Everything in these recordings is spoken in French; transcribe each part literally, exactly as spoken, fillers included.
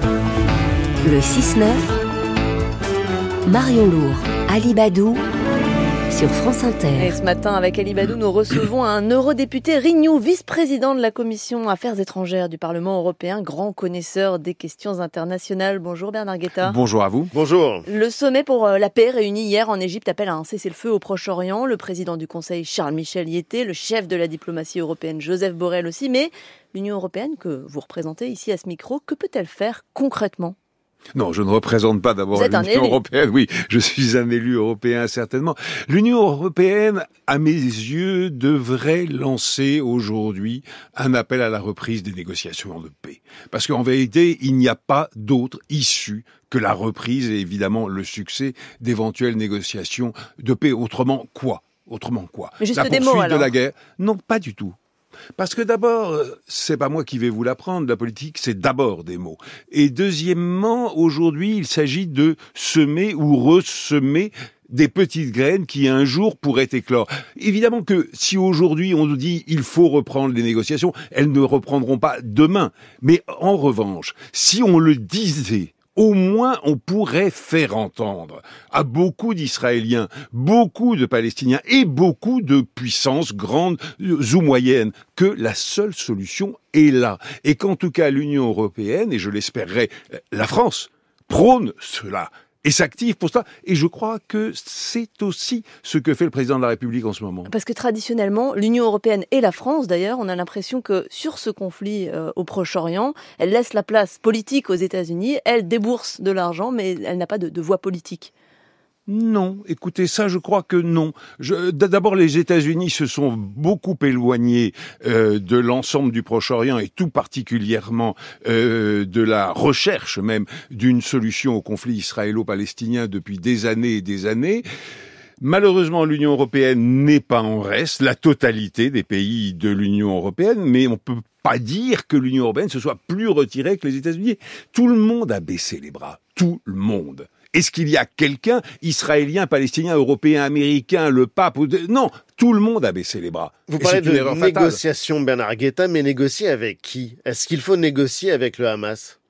Le six neuf, Marion L'Hour, Ali Badou, sur France Inter. Et ce matin, avec Ali Badou, nous recevons un eurodéputé Renew, vice-président de la Commission affaires étrangères du Parlement européen, grand connaisseur des questions internationales. Bonjour Bernard Guetta. Bonjour à vous. Bonjour. Le sommet pour la paix réuni hier en Égypte appelle à un cessez-le-feu au Proche-Orient. Le président du Conseil, Charles Michel, y était. Le chef de la diplomatie européenne, Joseph Borrell aussi. Mais l'Union européenne, que vous représentez ici à ce micro, que peut-elle faire concrètement ? Non, je ne représente pas d'abord l'Union européenne. Oui, je suis un élu européen, certainement. L'Union européenne, à mes yeux, devrait lancer aujourd'hui un appel à la reprise des négociations de paix. Parce qu'en vérité, il n'y a pas d'autre issue que la reprise et évidemment le succès d'éventuelles négociations de paix. Autrement quoi ? Autrement quoi ? Juste la poursuite mots, alors. De la guerre ? Non, pas du tout. Parce que d'abord, c'est pas moi qui vais vous l'apprendre, la politique, c'est d'abord des mots. Et deuxièmement, aujourd'hui, il s'agit de semer ou ressemer des petites graines qui un jour pourraient éclore. Évidemment que si aujourd'hui on nous dit il faut reprendre les négociations, elles ne reprendront pas demain. Mais en revanche, si on le disait, au moins, on pourrait faire entendre à beaucoup d'Israéliens, beaucoup de Palestiniens et beaucoup de puissances grandes ou moyennes que la seule solution est là. Et qu'en tout cas, l'Union européenne, et je l'espérerais, la France, prône cela et s'active pour ça. Et je crois que c'est aussi ce que fait le président de la République en ce moment. Parce que traditionnellement, l'Union européenne et la France, d'ailleurs, on a l'impression que sur ce conflit euh, au Proche-Orient, elle laisse la place politique aux États-Unis, elle débourse de l'argent, mais elle n'a pas de, de voix politique. Non, écoutez, ça je crois que non. Je, d'abord, les États-Unis se sont beaucoup éloignés euh, de l'ensemble du Proche-Orient et tout particulièrement euh, de la recherche même d'une solution au conflit israélo-palestinien depuis des années et des années. Malheureusement, l'Union européenne n'est pas en reste, la totalité des pays de l'Union européenne, mais on peut pas dire que l'Union européenne se soit plus retirée que les États-Unis. Tout le monde a baissé les bras, tout le monde. Est-ce qu'il y a quelqu'un, Israélien, Palestinien, Européen, Américain, le pape ou de... Non, tout le monde a baissé les bras. Vous parlez de négociation, Bernard Guetta, mais négocier avec qui ? Est-ce qu'il faut négocier avec le Hamas ?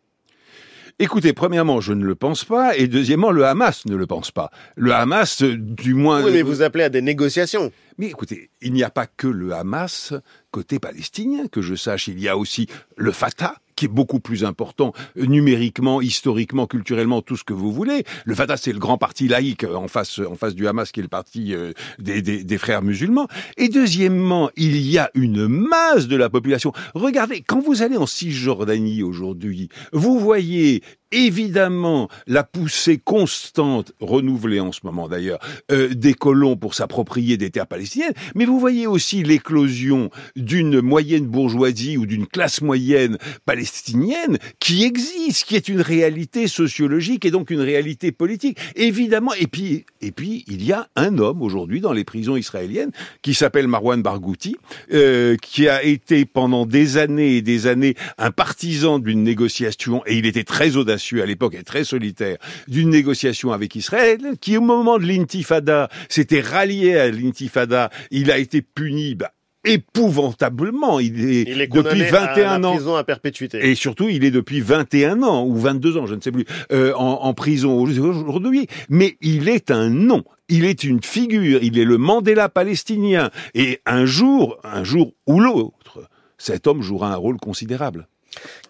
Écoutez, premièrement, je ne le pense pas, et deuxièmement, le Hamas ne le pense pas. Le Hamas, du moins... Oui, mais vous appelez à des négociations. Mais écoutez, il n'y a pas que le Hamas côté palestinien, que je sache. Il y a aussi le Fatah, qui est beaucoup plus important numériquement, historiquement, culturellement, tout ce que vous voulez. Le Fatah, c'est le grand parti laïque en face, en face du Hamas, qui est le parti euh, des, des, des frères musulmans. Et deuxièmement, il y a une masse de la population. Regardez, quand vous allez en Cisjordanie aujourd'hui, vous voyez... évidemment, la poussée constante, renouvelée en ce moment d'ailleurs, euh, des colons pour s'approprier des terres palestiniennes, mais vous voyez aussi l'éclosion d'une moyenne bourgeoisie ou d'une classe moyenne palestinienne qui existe, qui est une réalité sociologique et donc une réalité politique. Évidemment, et puis, et puis il y a un homme aujourd'hui dans les prisons israéliennes qui s'appelle Marwan Barghouti, euh, qui a été pendant des années et des années un partisan d'une négociation, et il était très audacieux à l'époque est très solitaire, d'une négociation avec Israël, qui au moment de l'intifada s'était rallié à l'intifada. Il a été puni bah, épouvantablement. Il est, il est depuis vingt et un ans. En prison à perpétuité. Et surtout, il est depuis vingt et un ans ou vingt-deux ans, je ne sais plus, euh, en, en prison aujourd'hui. Mais il est un nom. Il est une figure. Il est le Mandela palestinien. Et un jour, un jour ou l'autre, cet homme jouera un rôle considérable.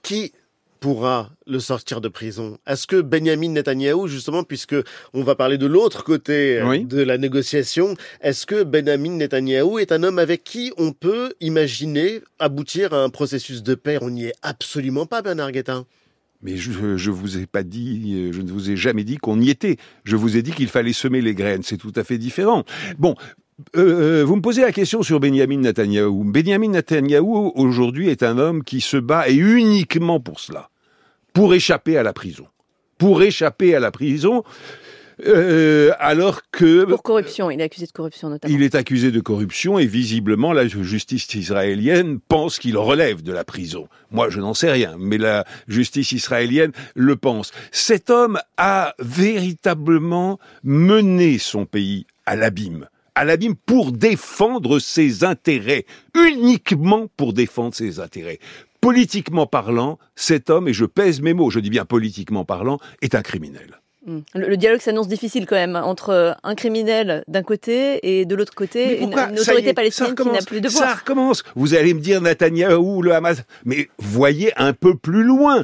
Qui pourra le sortir de prison? Est-ce que Benjamin Netanyahu, justement, puisque on va parler de l'autre côté oui. de la négociation, est-ce que Benjamin Netanyahu est un homme avec qui on peut imaginer aboutir à un processus de paix? On n'y est absolument pas, Bernard Guetta. Mais je, je vous ai pas dit, je ne vous ai jamais dit qu'on y était. Je vous ai dit qu'il fallait semer les graines. C'est tout à fait différent. Bon. Euh, vous me posez la question sur Benjamin Netanyahu. Benjamin Netanyahu, aujourd'hui, est un homme qui se bat, et uniquement pour cela, pour échapper à la prison. Pour échapper à la prison, euh, alors que... Pour corruption, il est accusé de corruption notamment. Il est accusé de corruption, et visiblement, la justice israélienne pense qu'il relève de la prison. Moi, je n'en sais rien, mais la justice israélienne le pense. Cet homme a véritablement mené son pays à l'abîme. à l'abîme pour défendre ses intérêts, uniquement pour défendre ses intérêts. Politiquement parlant, cet homme, et je pèse mes mots, je dis bien politiquement parlant, est un criminel. Le dialogue s'annonce difficile quand même, entre un criminel d'un côté et de l'autre côté, une, une autorité palestinienne qui n'a plus de voix. Ça recommence. Vous allez me dire Netanyahou, le Hamas, mais voyez un peu plus loin.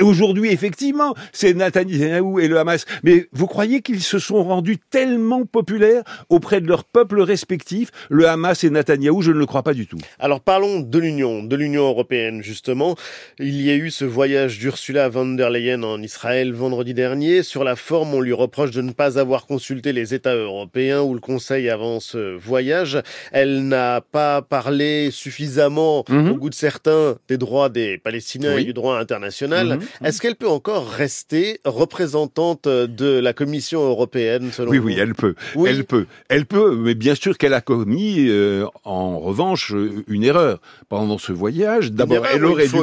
Aujourd'hui, effectivement, c'est Netanyahou et le Hamas. Mais vous croyez qu'ils se sont rendus tellement populaires auprès de leurs peuples respectifs, le Hamas et Netanyahou? Je ne le crois pas du tout. Alors parlons de l'Union, de l'Union européenne justement. Il y a eu ce voyage d'Ursula von der Leyen en Israël vendredi dernier. Sur la forme, on lui reproche de ne pas avoir consulté les États européens ou le Conseil avant ce voyage. Elle n'a pas parlé suffisamment, mm-hmm. au goût de certains, des droits des Palestiniens, oui. et du droit international. Mm-hmm. Est-ce qu'elle peut encore rester représentante de la Commission européenne, selon oui, vous? Oui, elle peut. Oui, elle peut. Elle peut, mais bien sûr qu'elle a commis, euh, en revanche, une erreur pendant ce voyage. D'abord, elle aurait dû...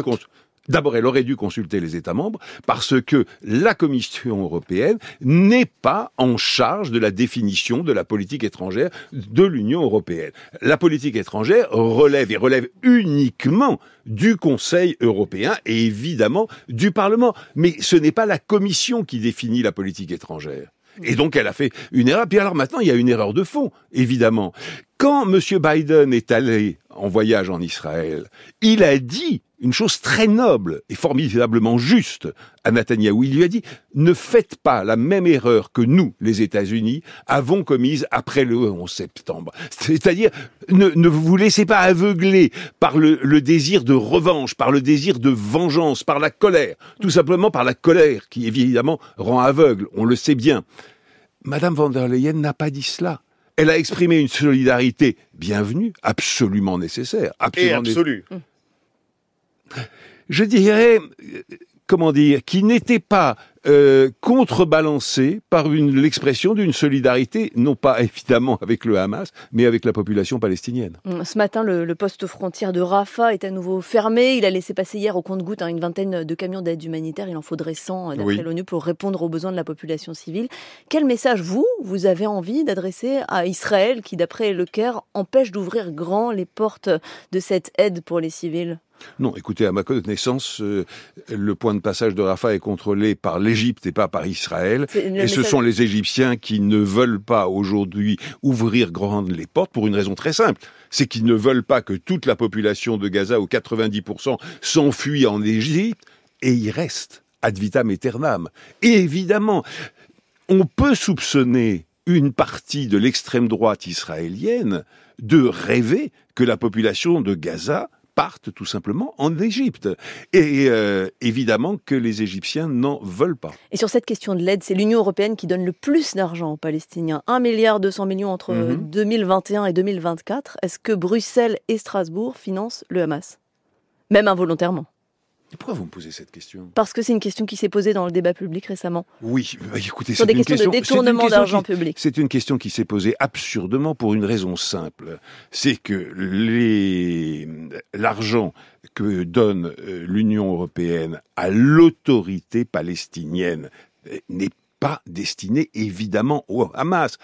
D'abord, elle aurait dû consulter les États membres parce que la Commission européenne n'est pas en charge de la définition de la politique étrangère de l'Union européenne. La politique étrangère relève et relève uniquement du Conseil européen et évidemment du Parlement. Mais ce n'est pas la Commission qui définit la politique étrangère. Et donc, elle a fait une erreur. Puis alors, maintenant, il y a une erreur de fond, évidemment. Quand M. Biden est allé en voyage en Israël, il a dit une chose très noble et formidablement juste à Netanyahou. Il lui a dit « Ne faites pas la même erreur que nous, les États-Unis, avons commise après le onze septembre. » C'est-à-dire, ne, ne vous laissez pas aveugler par le, le désir de revanche, par le désir de vengeance, par la colère. Tout simplement par la colère qui, évidemment, rend aveugle. On le sait bien. Madame von der Leyen n'a pas dit cela. Elle a exprimé une solidarité bienvenue, absolument nécessaire. Absolument et absolue. Né- Je dirais, comment dire, qui n'était pas euh, contrebalancée par une, l'expression d'une solidarité, non pas évidemment avec le Hamas, mais avec la population palestinienne. Ce matin, le, le poste frontière de Rafah est à nouveau fermé. Il a laissé passer hier au compte-gouttes hein, une vingtaine de camions d'aide humanitaire. Il en faudrait cent, d'après oui. l'ONU, pour répondre aux besoins de la population civile. Quel message, vous, vous avez envie d'adresser à Israël, qui, d'après le Caire, empêche d'ouvrir grand les portes de cette aide pour les civils ? Non, écoutez, à ma connaissance, euh, le point de passage de Rafah est contrôlé par l'Égypte et pas par Israël. Et ce sont les Égyptiens qui ne veulent pas aujourd'hui ouvrir grandes les portes pour une raison très simple. C'est qu'ils ne veulent pas que toute la population de Gaza, ou quatre-vingt-dix pour cent, s'enfuit en Égypte et y reste, ad vitam aeternam. Et évidemment, on peut soupçonner une partie de l'extrême droite israélienne de rêver que la population de Gaza partent tout simplement en Égypte. Et euh, évidemment que les Égyptiens n'en veulent pas. Et sur cette question de l'aide, c'est l'Union européenne qui donne le plus d'argent aux Palestiniens. un milliard deux cents millions entre mm-hmm. deux mille vingt et un et deux mille vingt-quatre. Est-ce que Bruxelles et Strasbourg financent le Hamas ? Même involontairement. Pourquoi vous me posez cette question ? Parce que c'est une question qui s'est posée dans le débat public récemment. Oui, bah écoutez, sur c'est des une questions question, de détournement d'argent qui, public. C'est une question qui s'est posée absurdement pour une raison simple. C'est que les, l'argent que donne l'Union européenne à l'autorité palestinienne n'est pas destiné évidemment au Hamas.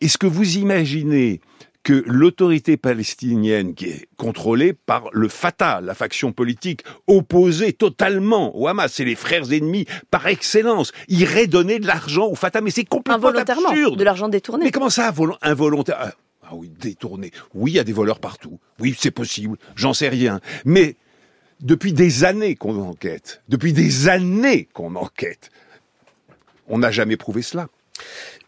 Est-ce que vous imaginez que l'autorité palestinienne, qui est contrôlée par le Fatah, la faction politique opposée totalement au Hamas, c'est les frères ennemis par excellence, irait donner de l'argent au Fatah, mais c'est complètement absurde. De l'argent détourné. Mais comment ça, involontaire ? Ah oui, détourné. Oui, il y a des voleurs partout. Oui, c'est possible. J'en sais rien. Mais depuis des années qu'on enquête, depuis des années qu'on enquête, on n'a jamais prouvé cela.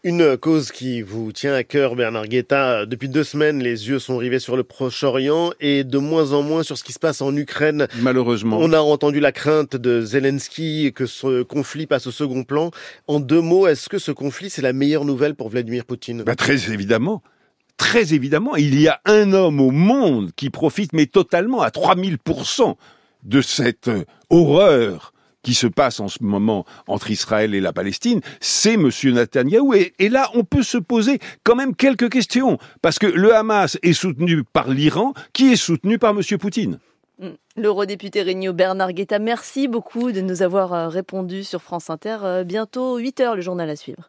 Une cause qui vous tient à cœur, Bernard Guetta. Depuis deux semaines, les yeux sont rivés sur le Proche-Orient et de moins en moins sur ce qui se passe en Ukraine. Malheureusement. On a entendu la crainte de Zelensky que ce conflit passe au second plan. En deux mots, est-ce que ce conflit, c'est la meilleure nouvelle pour Vladimir Poutine ? Bah, très évidemment. Très évidemment. Il y a un homme au monde qui profite, mais totalement, à trois mille pour cent de cette horreur qui se passe en ce moment entre Israël et la Palestine, c'est M. Netanyahou. Et, et là, on peut se poser quand même quelques questions. Parce que le Hamas est soutenu par l'Iran, qui est soutenu par M. Poutine. L'eurodéputé Renew Bernard Guetta, merci beaucoup de nous avoir répondu sur France Inter. Bientôt huit heures, le journal à suivre.